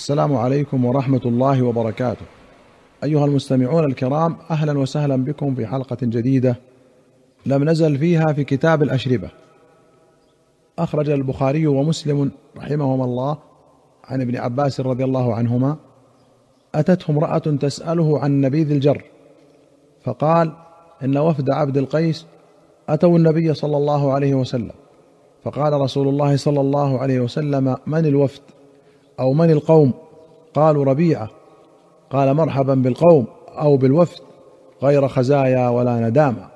السلام عليكم ورحمة الله وبركاته. أيها المستمعون الكرام، أهلا وسهلا بكم في حلقة جديدة لم نزل فيها في كتاب الأشربة. أخرج البخاري ومسلم رحمهما الله عن ابن عباس رضي الله عنهما: أتته امرأة تسأله عن نبيذ الجر، فقال: إن وفد عبد القيس أتوا النبي صلى الله عليه وسلم، فقال رسول الله صلى الله عليه وسلم: من الوفد أو من القوم؟ قالوا: ربيعة. قال: مرحبا بالقوم أو بالوفد، غير خزايا ولا ندامة.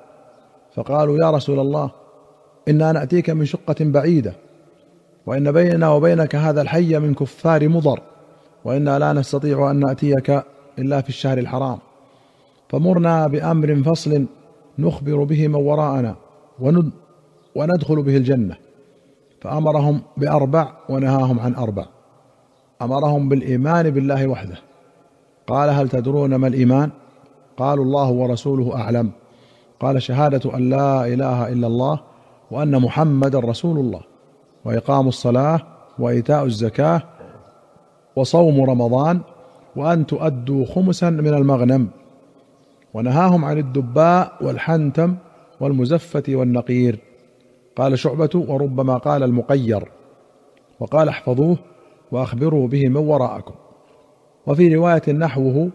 فقالوا: يا رسول الله، إنا نأتيك من شقة بعيدة، وإن بيننا وبينك هذا الحي من كفار مضر، وإنا لا نستطيع أن نأتيك إلا في الشهر الحرام، فمرنا بأمر فصل نخبر به من وراءنا وندخل به الجنة. فأمرهم بأربع ونهاهم عن أربع. أمرهم بالإيمان بالله وحده، قال: هل تدرون ما الإيمان؟ قالوا: الله ورسوله أعلم. قال: شهادة أن لا إله إلا الله وأن محمد رسول الله، وإقام الصلاة، وإيتاء الزكاة، وصوم رمضان، وأن تؤدوا خمسا من المغنم. ونهاهم عن الدباء والحنتم والمزفة والنقير. قال شعبة: وربما قال المقير. وقال: احفظوه وأخبروا به من وراءكم. وفي رواية نحوه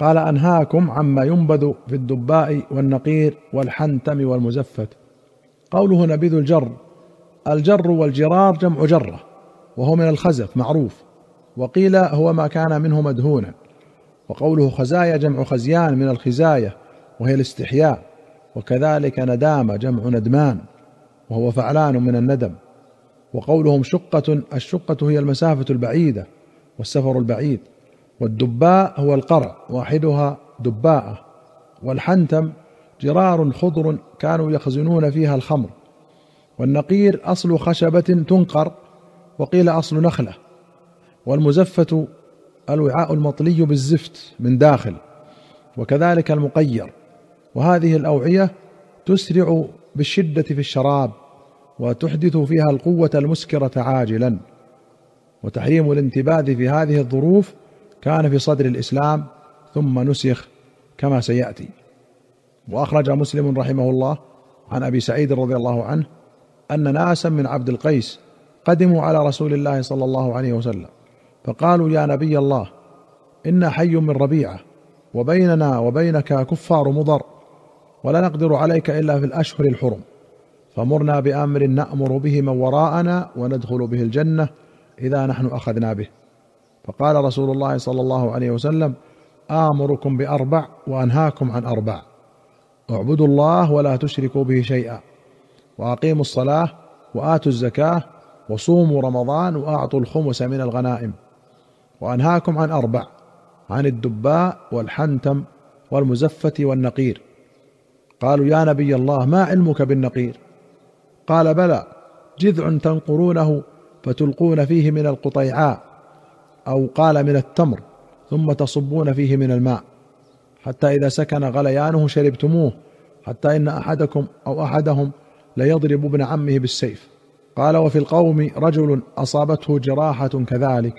قال: أنهاكم عما ينبذ في الدباء والنقير والحنتم والمزفة. قوله نبيذ الجر: الجر والجرار جمع جرة، وهو من الخزف معروف، وقيل هو ما كان منه مدهونا. وقوله خزايا جمع خزيان من الخزاية، وهي الاستحياء، وكذلك ندامة جمع ندمان، وهو فعلان من الندم. وقولهم شقة: الشقة هي المسافة البعيدة والسفر البعيد. والدباء هو القرع، واحدها دباءة. والحنتم جرار خضر كانوا يخزنون فيها الخمر. والنقير أصل خشبة تنقر، وقيل أصل نخلة. والمزفة الوعاء المطلي بالزفت من داخل، وكذلك المقير. وهذه الأوعية تسرع بالشدة في الشراب، وتحدث فيها القوة المسكرة عاجلا. وتحريم الانتباذ في هذه الظروف كان في صدر الإسلام ثم نسخ كما سيأتي. وأخرج مسلم رحمه الله عن أبي سعيد رضي الله عنه أن ناسا من عبد القيس قدموا على رسول الله صلى الله عليه وسلم، فقالوا: يا نبي الله، إنا حي من ربيعة، وبيننا وبينك كفار مضر، ولا نقدر عليك إلا في الأشهر الحرم، فمرنا بأمر نأمر به من وراءنا وندخل به الجنة إذا نحن أخذنا به. فقال رسول الله صلى الله عليه وسلم: آمركم بأربع وأنهاكم عن أربع: اعبدوا الله ولا تشركوا به شيئا، وأقيموا الصلاة، وآتوا الزكاة، وصوموا رمضان، وأعطوا الخمس من الغنائم. وأنهاكم عن أربع: عن الدباء والحنتم والمزفة والنقير. قالوا: يا نبي الله، ما علمك بالنقير؟ قال: بلى، جذع تنقرونه فتلقون فيه من القطيعاء، أو قال من التمر، ثم تصبون فيه من الماء، حتى إذا سكن غليانه شربتموه، حتى إن أحدكم أو أحدهم ليضرب ابن عمه بالسيف. قال: وفي القوم رجل أصابته جراحة كذلك.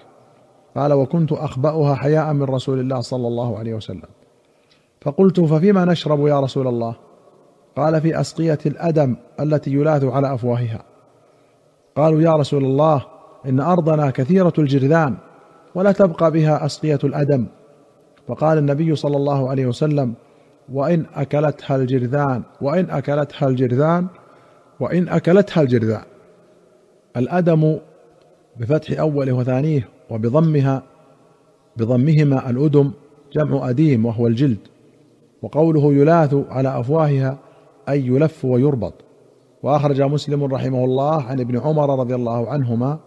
قال: وكنت أخبأها حياء من رسول الله صلى الله عليه وسلم، فقلت: ففيما نشرب يا رسول الله؟ قال: في أسقية الأدم التي يلاث على أفواهها. قالوا: يا رسول الله، إن أرضنا كثيرة الجرذان، ولا تبقى بها أسقية الأدم. فقال النبي صلى الله عليه وسلم: وإن أكلتها الجرذان. الأدم بفتح أوله وثانيه وبضمهما الأدم جمع أديم، وهو الجلد. وقوله يلاث على أفواهها أي يلف ويربط. وأخرج مسلم رحمه الله عن ابن عمر رضي الله عنهما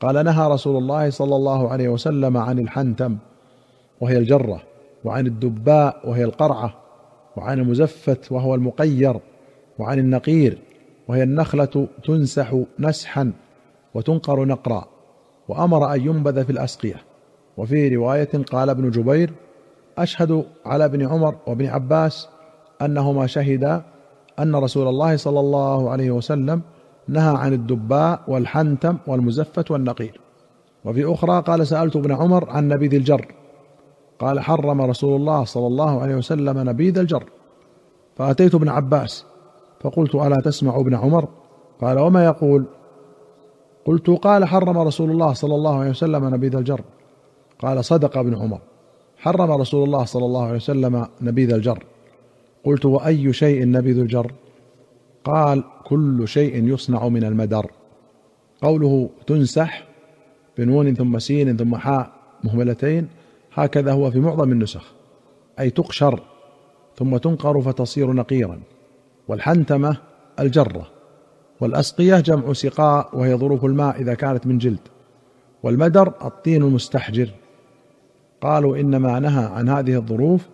قال: نهى رسول الله صلى الله عليه وسلم عن الحنتم وهي الجرة، وعن الدباء وهي القرعة، وعن المزفت وهو المقير، وعن النقير وهي النخلة تنسح نسحا وتنقر نقرا، وأمر أن ينبذ في الأسقية. وفي رواية قال ابن جبير: أشهد على ابن عمر وابن عباس أنهما شهدا أن رسول الله صلى الله عليه وسلم نهى عن الدباء والحنتم والمزفة والنقير. وفي أخرى قال سألت ابن عمر عن نبيذ الجر قال حرم رسول الله صلى الله عليه وسلم نبيذ الجر، فأتيت ابن عباس فقلت ألا تسمع ابن عمر؟ قال وما يقول؟ قلت قال حرم رسول الله صلى الله عليه وسلم نبيذ الجر. قال صدق ابن عمر، حرم رسول الله صلى الله عليه وسلم نبيذ الجر. قلت وأي شيء نبيذ الجر؟ قال كل شيء يصنع من المدر. قوله تنسح بنون ثم سين ثم حاء مهملتين هكذا هو في معظم النسخ، أي تقشر ثم تنقر فتصير نقيرا. والحنتمة الجرة، والأسقية جمع سقاء وهي ظروف الماء إذا كانت من جلد، والمدر الطين المستحجر. قالوا إنما نهى عن هذه الظروف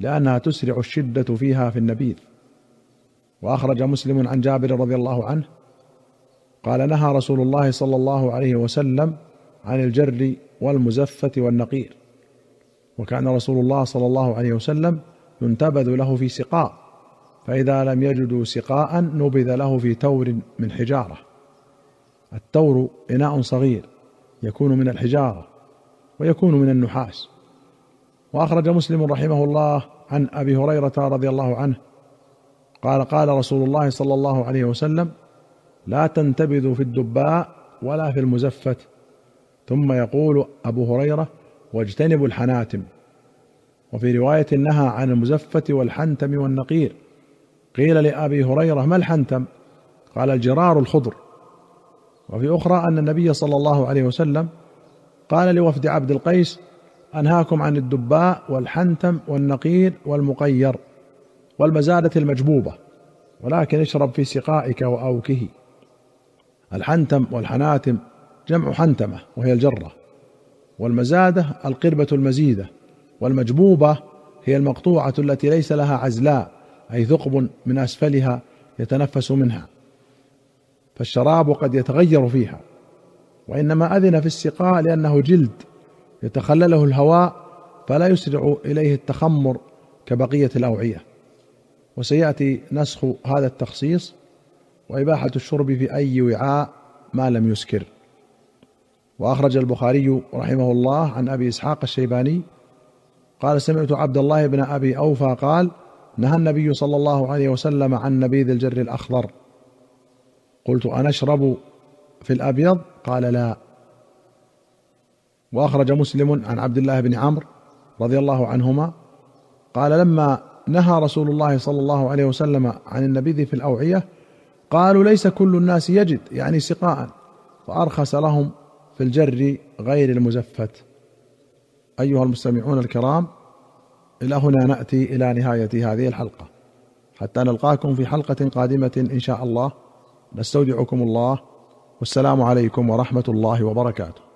لأنها تسرع الشدة فيها في النبيذ. وأخرج مسلم عن جابر رضي الله عنه قال نهى رسول الله صلى الله عليه وسلم عن الجر والمزفة والنقير، وكان رسول الله صلى الله عليه وسلم ينتبذ له في سقاء، فإذا لم يجدوا سقاء نبذ له في تور من حجارة. التور إناء صغير يكون من الحجارة ويكون من النحاس. وأخرج مسلم رحمه الله عن أبي هريرة رضي الله عنه قال قال رسول الله صلى الله عليه وسلم لا تنتبذوا في الدباء ولا في المزفة. ثم يقول أبو هريرة واجتنبوا الحناتم. وفي رواية نهى عن المزفة والحنتم والنقير. قيل لأبي هريرة ما الحنتم؟ قال الجرار الخضر. وفي أخرى أن النبي صلى الله عليه وسلم قال لوفد عبد القيس أنهاكم عن الدباء والحنتم والنقير والمقير والمزادة المجبوبة، ولكن اشرب في سقائك وأوكه. الحنتم والحناتم جمع حنتمة وهي الجرة، والمزادة القربة المزيدة، والمجبوبة هي المقطوعة التي ليس لها عزلاء أي ثقب من أسفلها يتنفس منها، فالشراب قد يتغير فيها، وإنما أذن في السقاء لأنه جلد يتخلله الهواء فلا يسرع إليه التخمر كبقية الأوعية. وسيأتي نسخ هذا التخصيص وإباحة الشرب في أي وعاء ما لم يسكر. وأخرج البخاري رحمه الله عن أبي إسحاق الشيباني قال سمعت عبد الله بن أبي أوفى قال نهى النبي صلى الله عليه وسلم عن نبيذ الجر الأخضر. قلت أنشرب في الأبيض؟ قال لا. وأخرج مسلم عن عبد الله بن عمرو رضي الله عنهما قال لما نهى رسول الله صلى الله عليه وسلم عن النبيذ في الأوعية قالوا ليس كل الناس يجد يعني سقاء، فأرخص لهم في الجر غير المزفت. أيها المستمعون الكرام، إلى هنا نأتي إلى نهاية هذه الحلقة، حتى نلقاكم في حلقة قادمة إن شاء الله. نستودعكم الله، والسلام عليكم ورحمة الله وبركاته.